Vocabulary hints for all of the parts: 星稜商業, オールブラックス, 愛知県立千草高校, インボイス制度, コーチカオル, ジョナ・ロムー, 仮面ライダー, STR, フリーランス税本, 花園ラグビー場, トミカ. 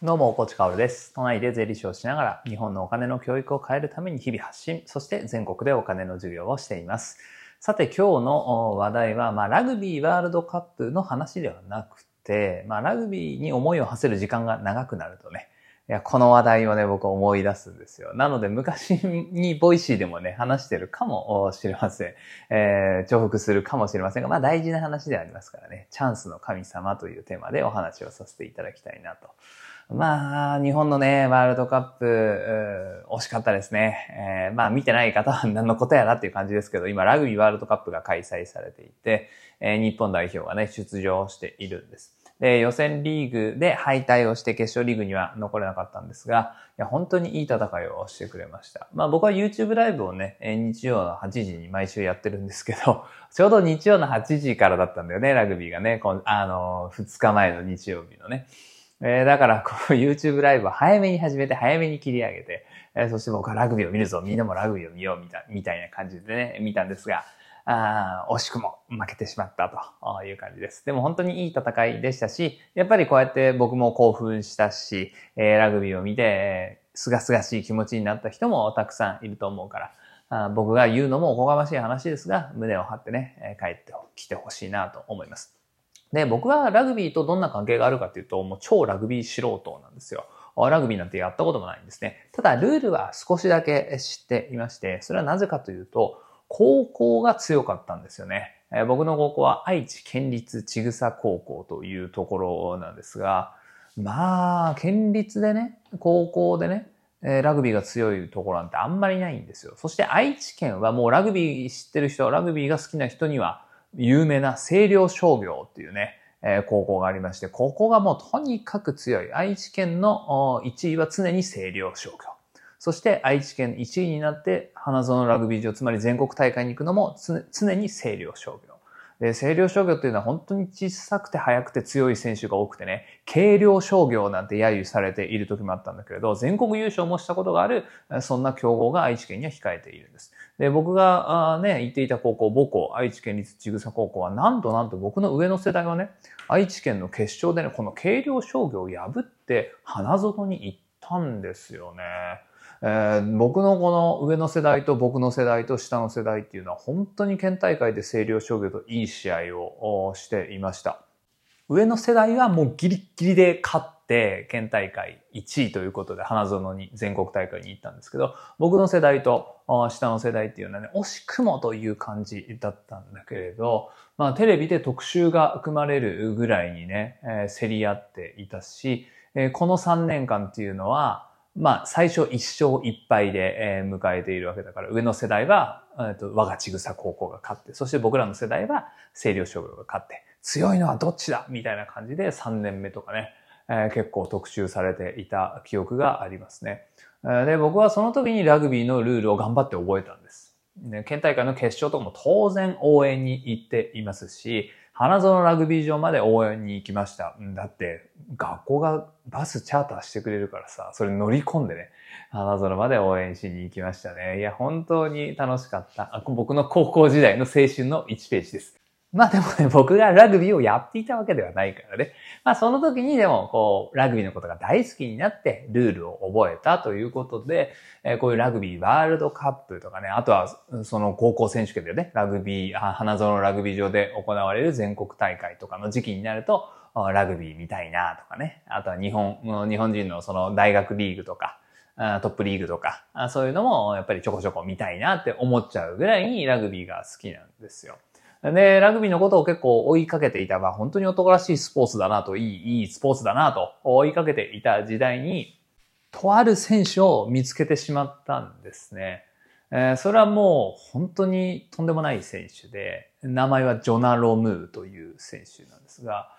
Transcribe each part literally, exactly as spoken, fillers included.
どうも、コーチカオルです。都内で税理士をしながら、日本のお金の教育を変えるために日々発信、そして全国でお金の授業をしています。さて、今日の話題は、まあ、ラグビーワールドカップの話ではなくて、まあ、ラグビーに思いを馳せる時間が長くなるとね、いやこの話題をね、僕思い出すんですよ。なので、昔にボイシーでもね、話してるかもしれません。えー、重複するかもしれませんが、まあ大事な話でありますからね、チャンスの神様というテーマでお話をさせていただきたいなと。まあ、日本のね、ワールドカップ、惜しかったですね。えー、まあ、見てない方は何のことやらっていう感じですけど、今、ラグビーワールドカップが開催されていて、えー、日本代表はね、出場しているんです。で、予選リーグで敗退をして決勝リーグには残れなかったんですが、いや本当にいい戦いをしてくれました。まあ僕は YouTube ライブをね、日曜のはちじに毎週やってるんですけど、ちょうど日曜のはちじからだったんだよね、ラグビーがね、あの、ふつかまえの日曜日のね。えー、だから、こう、YouTube ライブを早めに始めて、早めに切り上げて、えー、そして僕はラグビーを見るぞ、みんなもラグビーを見よう、みたい、みたいな感じでね、見たんですが、あー、惜しくも負けてしまったという感じです。でも本当にいい戦いでしたし、やっぱりこうやって僕も興奮したし、えー、ラグビーを見て、すがすがしい気持ちになった人もたくさんいると思うから、あ、僕が言うのもおこがましい話ですが、胸を張ってね、帰ってきてほしいなと思います。で、僕はラグビーとどんな関係があるかっていうと、もう超ラグビー素人なんですよ。ラグビーなんてやったこともないんですね。ただ、ルールは少しだけ知っていまして、それはなぜかというと、高校が強かったんですよね。えー、僕の高校は愛知県立千草高校というところなんですが、まあ、県立でね、高校でね、えー、ラグビーが強いところなんてあんまりないんですよ。そして愛知県はもうラグビー知ってる人、ラグビーが好きな人には、有名な星稜商業っていうね、えー、高校がありまして、ここがもうとにかく強い。愛知県のいちいは常に星稜商業。そして愛知県いちいになって、花園ラグビー場、つまり全国大会に行くのもつ常に星稜商業。で、星稜商業っていうのは本当に小さくて速くて強い選手が多くてね、軽量商業なんて揶揄されている時もあったんだけれど、全国優勝もしたことがある、そんな強豪が愛知県には控えているんです。で、僕がね、行っていた高校、母校、愛知県立千草高校は、なんとなんと僕の上の世代はね、愛知県の決勝でね、この軽量商業を破って花園に行ったんですよね。えー、僕のこの上の世代と僕の世代と下の世代っていうのは本当に県大会で星稜商業といい試合をしていました。上の世代はもうギリギリで勝って県大会いちいということで花園に全国大会に行ったんですけど、僕の世代と下の世代っていうのはね、惜しくもという感じだったんだけれど、まあテレビで特集が組まれるぐらいにね、えー、競り合っていたし、えー、このさんねんかんっていうのはまあ、最初いっしょういっぱいで迎えているわけだから、上の世代は、我が千草高校が勝って、そして僕らの世代は星稜商業が勝って、強いのはどっちだみたいな感じでさんねんめとかね、えー、結構特集されていた記憶がありますね。で、僕はその時にラグビーのルールを頑張って覚えたんです。ね、県大会の決勝とかも当然応援に行っていますし、花園ラグビー場まで応援に行きました。だって、学校がバスチャーターしてくれるからさ、それ乗り込んでね、花園まで応援しに行きましたね。いや、本当に楽しかった。あ、僕の高校時代の青春のいちページです。まあでもね、僕がラグビーをやっていたわけではないからね。まあその時にでも、こう、ラグビーのことが大好きになって、ルールを覚えたということで、えー、こういうラグビーワールドカップとかね、あとは、その高校選手権でね、ラグビー、花園ラグビー場で行われる全国大会とかの時期になると、ラグビー見たいなとかね、あとは日本、日本人のその大学リーグとか、トップリーグとか、そういうのもやっぱりちょこちょこ見たいなって思っちゃうぐらいにラグビーが好きなんですよ。で、ラグビーのことを結構追いかけていた、まあ本当に男らしいスポーツだなと、いい、いいスポーツだなと追いかけていた時代に、とある選手を見つけてしまったんですね。えー、それはもう本当にとんでもない選手で、名前はジョナ・ロムーという選手なんですが、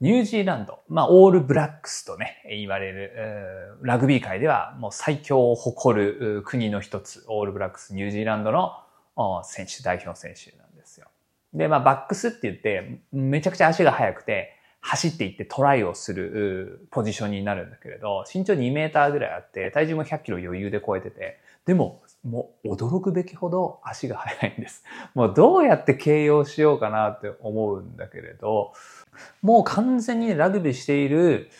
ニュージーランド、まあオールブラックスとね、言われる、えー、ラグビー界ではもう最強を誇る国の一つ、オールブラックスニュージーランドの選手、代表選手なんですよ。で、まあ、バックスって言って、めちゃくちゃ足が速くて、走っていってトライをするポジションになるんだけれど、身長にメーターぐらいあって、体重もひゃっキロ余裕で超えてて、でも、もう驚くべきほど足が速いんです。もうどうやって形容しようかなって思うんだけれど、もう完全に、ね、ラグビーしている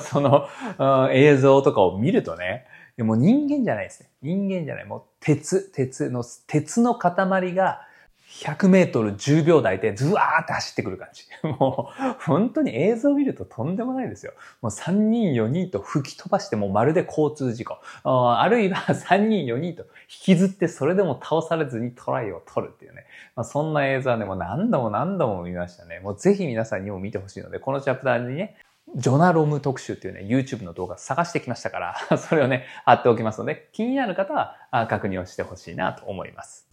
その、うん、映像とかを見るとね、もう人間じゃないですね。人間じゃない。もう鉄、鉄の、鉄の塊がひゃくメートルじゅうびょうだいでズワーって走ってくる感じ。もう本当に映像を見るととんでもないですよ。もうさんにんよにんと吹き飛ばして、もうまるで交通事故。あるいはさんにんよにんと引きずって、それでも倒されずにトライを取るっていうね。まあ、そんな映像はね、もう何度も何度も見ましたね。もうぜひ皆さんにも見てほしいので、このチャプターにね、ジョナロム特集っていうね、YouTube の動画探してきましたから、それをね、貼っておきますので、気になる方は確認をしてほしいなと思います。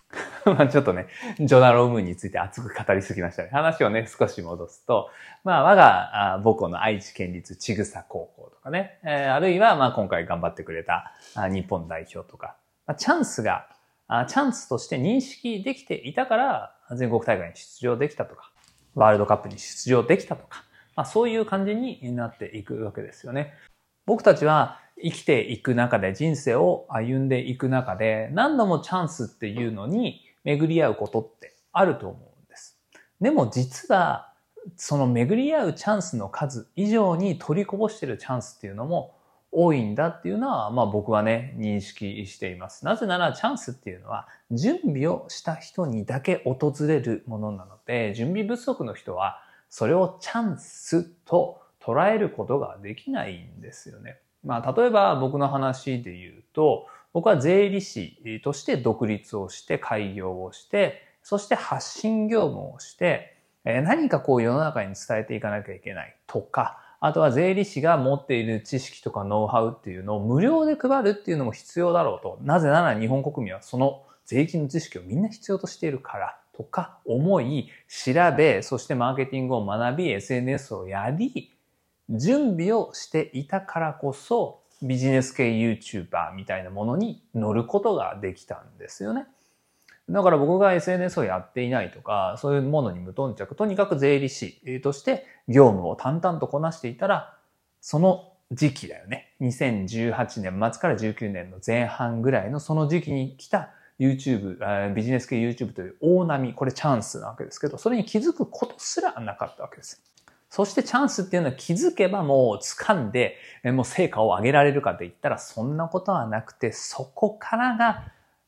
まあちょっとね、ジョナロムについて熱く語りすぎましたね。話をね、少し戻すと、まあ我が母校の愛知県立千草高校とかね、あるいはまあ今回頑張ってくれた日本代表とか、チャンスが、チャンスとして認識できていたから、全国大会に出場できたとか、ワールドカップに出場できたとか、まあ、そういう感じになっていくわけですよね。僕たちは生きていく中で、人生を歩んでいく中で、何度もチャンスっていうのに巡り合うことってあると思うんです。でも実はその巡り合うチャンスの数以上に取りこぼしているチャンスっていうのも多いんだっていうのは、まあ僕はね、認識しています。なぜならチャンスっていうのは準備をした人にだけ訪れるものなので、準備不足の人はそれをチャンスと捉えることができないんですよね。まあ、例えば僕の話で言うと、僕は税理士として独立をして、開業をして、そして発信業務をして、何かこう世の中に伝えていかなきゃいけないとか、あとは税理士が持っている知識とかノウハウっていうのを無料で配るっていうのも必要だろうと。なぜなら日本国民はその税金の知識をみんな必要としているから。とか思い、調べ、そしてマーケティングを学び、エスエヌエス をやり、準備をしていたからこそ、ビジネス系 YouTuber みたいなものに乗ることができたんですよね。だから僕が エスエヌエス をやっていないとか、そういうものに無頓着、とにかく税理士として業務を淡々とこなしていたら、その時期だよね。にせんじゅうはちねんまつからじゅうきゅうねんの前半ぐらいのその時期に来たYouTube、ビジネス系 YouTube という大波、これチャンスなわけですけど、それに気づくことすらなかったわけです。そしてチャンスっていうのは気づけばもう掴んで、もう成果を上げられるかといったらそんなことはなくて、そこからが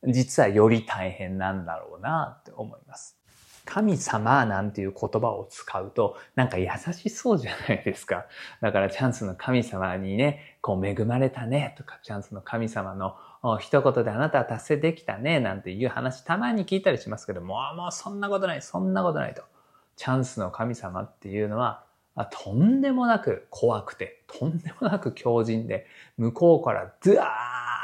実はより大変なんだろうなって思います。神様なんていう言葉を使うとなんか優しそうじゃないですか。だからチャンスの神様にね、こう恵まれたねとか、チャンスの神様の一言であなたは達成できたねなんていう話たまに聞いたりしますけども、もうそんなことない、そんなことないと。チャンスの神様っていうのはとんでもなく怖くて、とんでもなく強靭で、向こうからドゥワ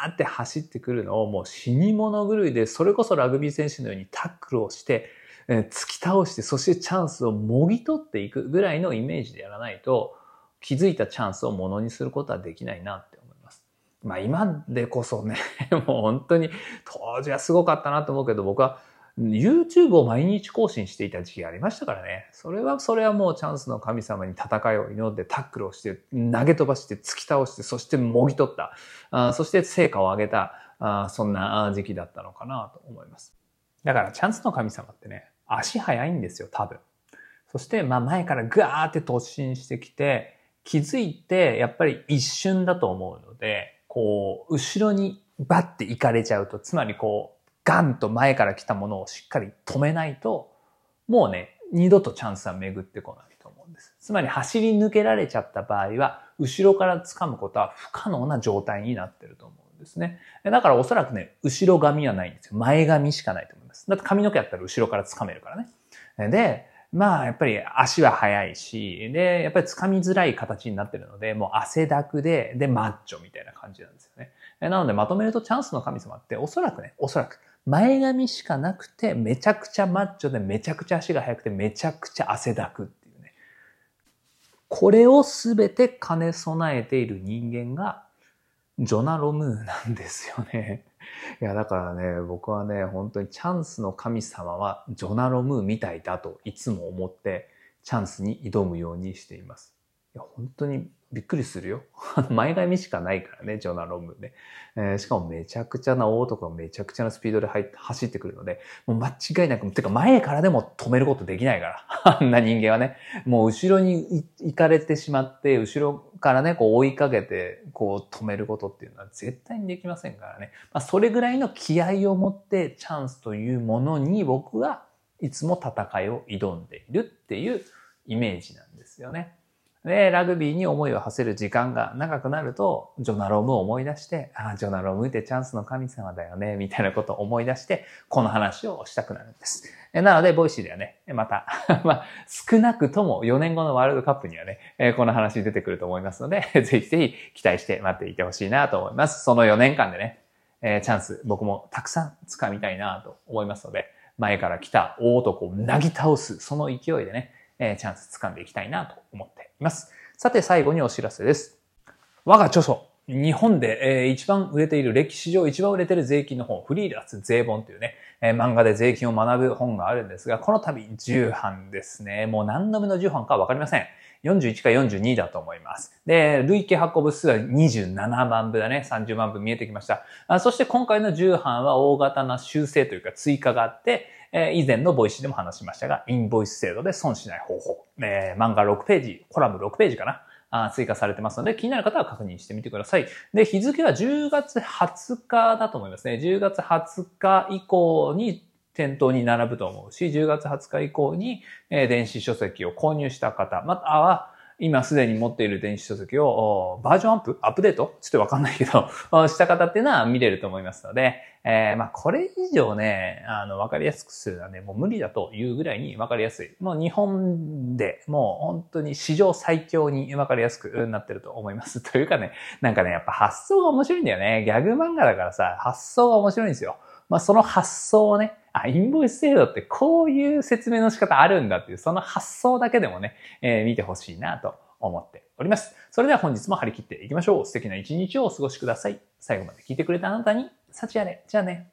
ーって走ってくるのをもう死に物狂いで、それこそラグビー選手のようにタックルをして、突き倒して、そしてチャンスをもぎ取っていくぐらいのイメージでやらないと、気づいたチャンスをものにすることはできないなって。まあ今でこそね、もう本当に当時はすごかったなと思うけど、僕は YouTube を毎日更新していた時期がありましたからね。それはそれはもうチャンスの神様に戦いを祈ってタックルをして、投げ飛ばして、突き倒して、そしてもぎ取った。あ、そして成果を上げた。あ、そんな時期だったのかなと思います。だからチャンスの神様ってね、足早いんですよ、多分。そしてまあ前からガーって突進してきて、気づいてやっぱり一瞬だと思うので、こう、後ろにバッて行かれちゃうと、つまりこう、ガンと前から来たものをしっかり止めないと、もうね、二度とチャンスは巡ってこないと思うんです。つまり走り抜けられちゃった場合は、後ろから掴むことは不可能な状態になってると思うんですね。だからおそらくね、後ろ髪はないんですよ。前髪しかないと思います。だって髪の毛やったら後ろから掴めるからね。で、まあやっぱり足は速いし、で、やっぱり掴みづらい形になってるので、もう汗だくで、で、マッチョみたいな感じなんですよね。なのでまとめるとチャンスの神様っておそらくね、おそらく前髪しかなくて、めちゃくちゃマッチョで、めちゃくちゃ足が速くて、めちゃくちゃ汗だくっていうね。これをすべて兼ね備えている人間が、ジョナロムーなんですよね。いやだからね、僕はね、本当にチャンスの神様はジョナロムーみたいだといつも思って、チャンスに挑むようにしています。いや本当にびっくりするよ。前髪しかないからね、ジョナ・ロムね、えー。しかもめちゃくちゃな大男がめちゃくちゃなスピードで入って走ってくるので、もう間違いなく、てか前からでも止めることできないから。あんな人間はね、もう後ろに行かれてしまって、後ろからね、こう追いかけて、こう止めることっていうのは絶対にできませんからね。まあ、それぐらいの気合を持ってチャンスというものに僕はいつも戦いを挑んでいるっていうイメージなんですよね。で、ラグビーに思いを馳せる時間が長くなると、ジョナ・ロムを思い出して、ああ、ジョナ・ロムってチャンスの神様だよね、みたいなことを思い出して、この話をしたくなるんです。なので、ボイシーではね、また、まあ、少なくともよねんごのワールドカップにはね、この話出てくると思いますので、ぜひぜひ期待して待っていてほしいなと思います。そのよねんかんでね、チャンス、僕もたくさん掴みたいなと思いますので、前から来た大男をなぎ倒す、その勢いでね、えー、チャンス掴んでいきたいなと思っています。さて最後にお知らせです。我が著書、日本で、えー、一番売れている、歴史上一番売れている税金の本、フリーランス税本というね、えー、漫画で税金を学ぶ本があるんですが、この度じゅっぱんですね。もう何度目のじゅっぱんかわかりません。よんじゅういちかよんじゅうにだと思います。で、累計発行部数はにじゅうななまんぶだね。さんじゅうまんぶ見えてきました。あ、そして今回のじゅっぱんは大型な修正というか追加があって、えー、以前のボイシーでも話しましたが、インボイス制度で損しない方法。えー、漫画ろくページ、コラムろくページかな。あ、追加されてますので、気になる方は確認してみてください。で、日付はじゅうがつはつかだと思いますね。じゅうがつはつか以降に店頭に並ぶと思うし、じゅうがつはつか以降に電子書籍を購入した方、または今すでに持っている電子書籍をバージョンアップ、アップデートちょっとわかんないけどした方っていうのは見れると思いますので、えー、まあこれ以上ね、あのわかりやすくするのはね、もう無理だというぐらいにわかりやすい。もう日本でもう本当に史上最強にわかりやすくなってると思います。というかね、なんかね、やっぱ発想が面白いんだよね。ギャグ漫画だからさ、発想が面白いんですよ。まあその発想をね、あ、インボイス制度ってこういう説明の仕方あるんだっていう、その発想だけでもね、えー、見てほしいなと思っております。それでは本日も張り切っていきましょう。素敵な一日をお過ごしください。最後まで聞いてくれたあなたに、幸あれ。じゃあね。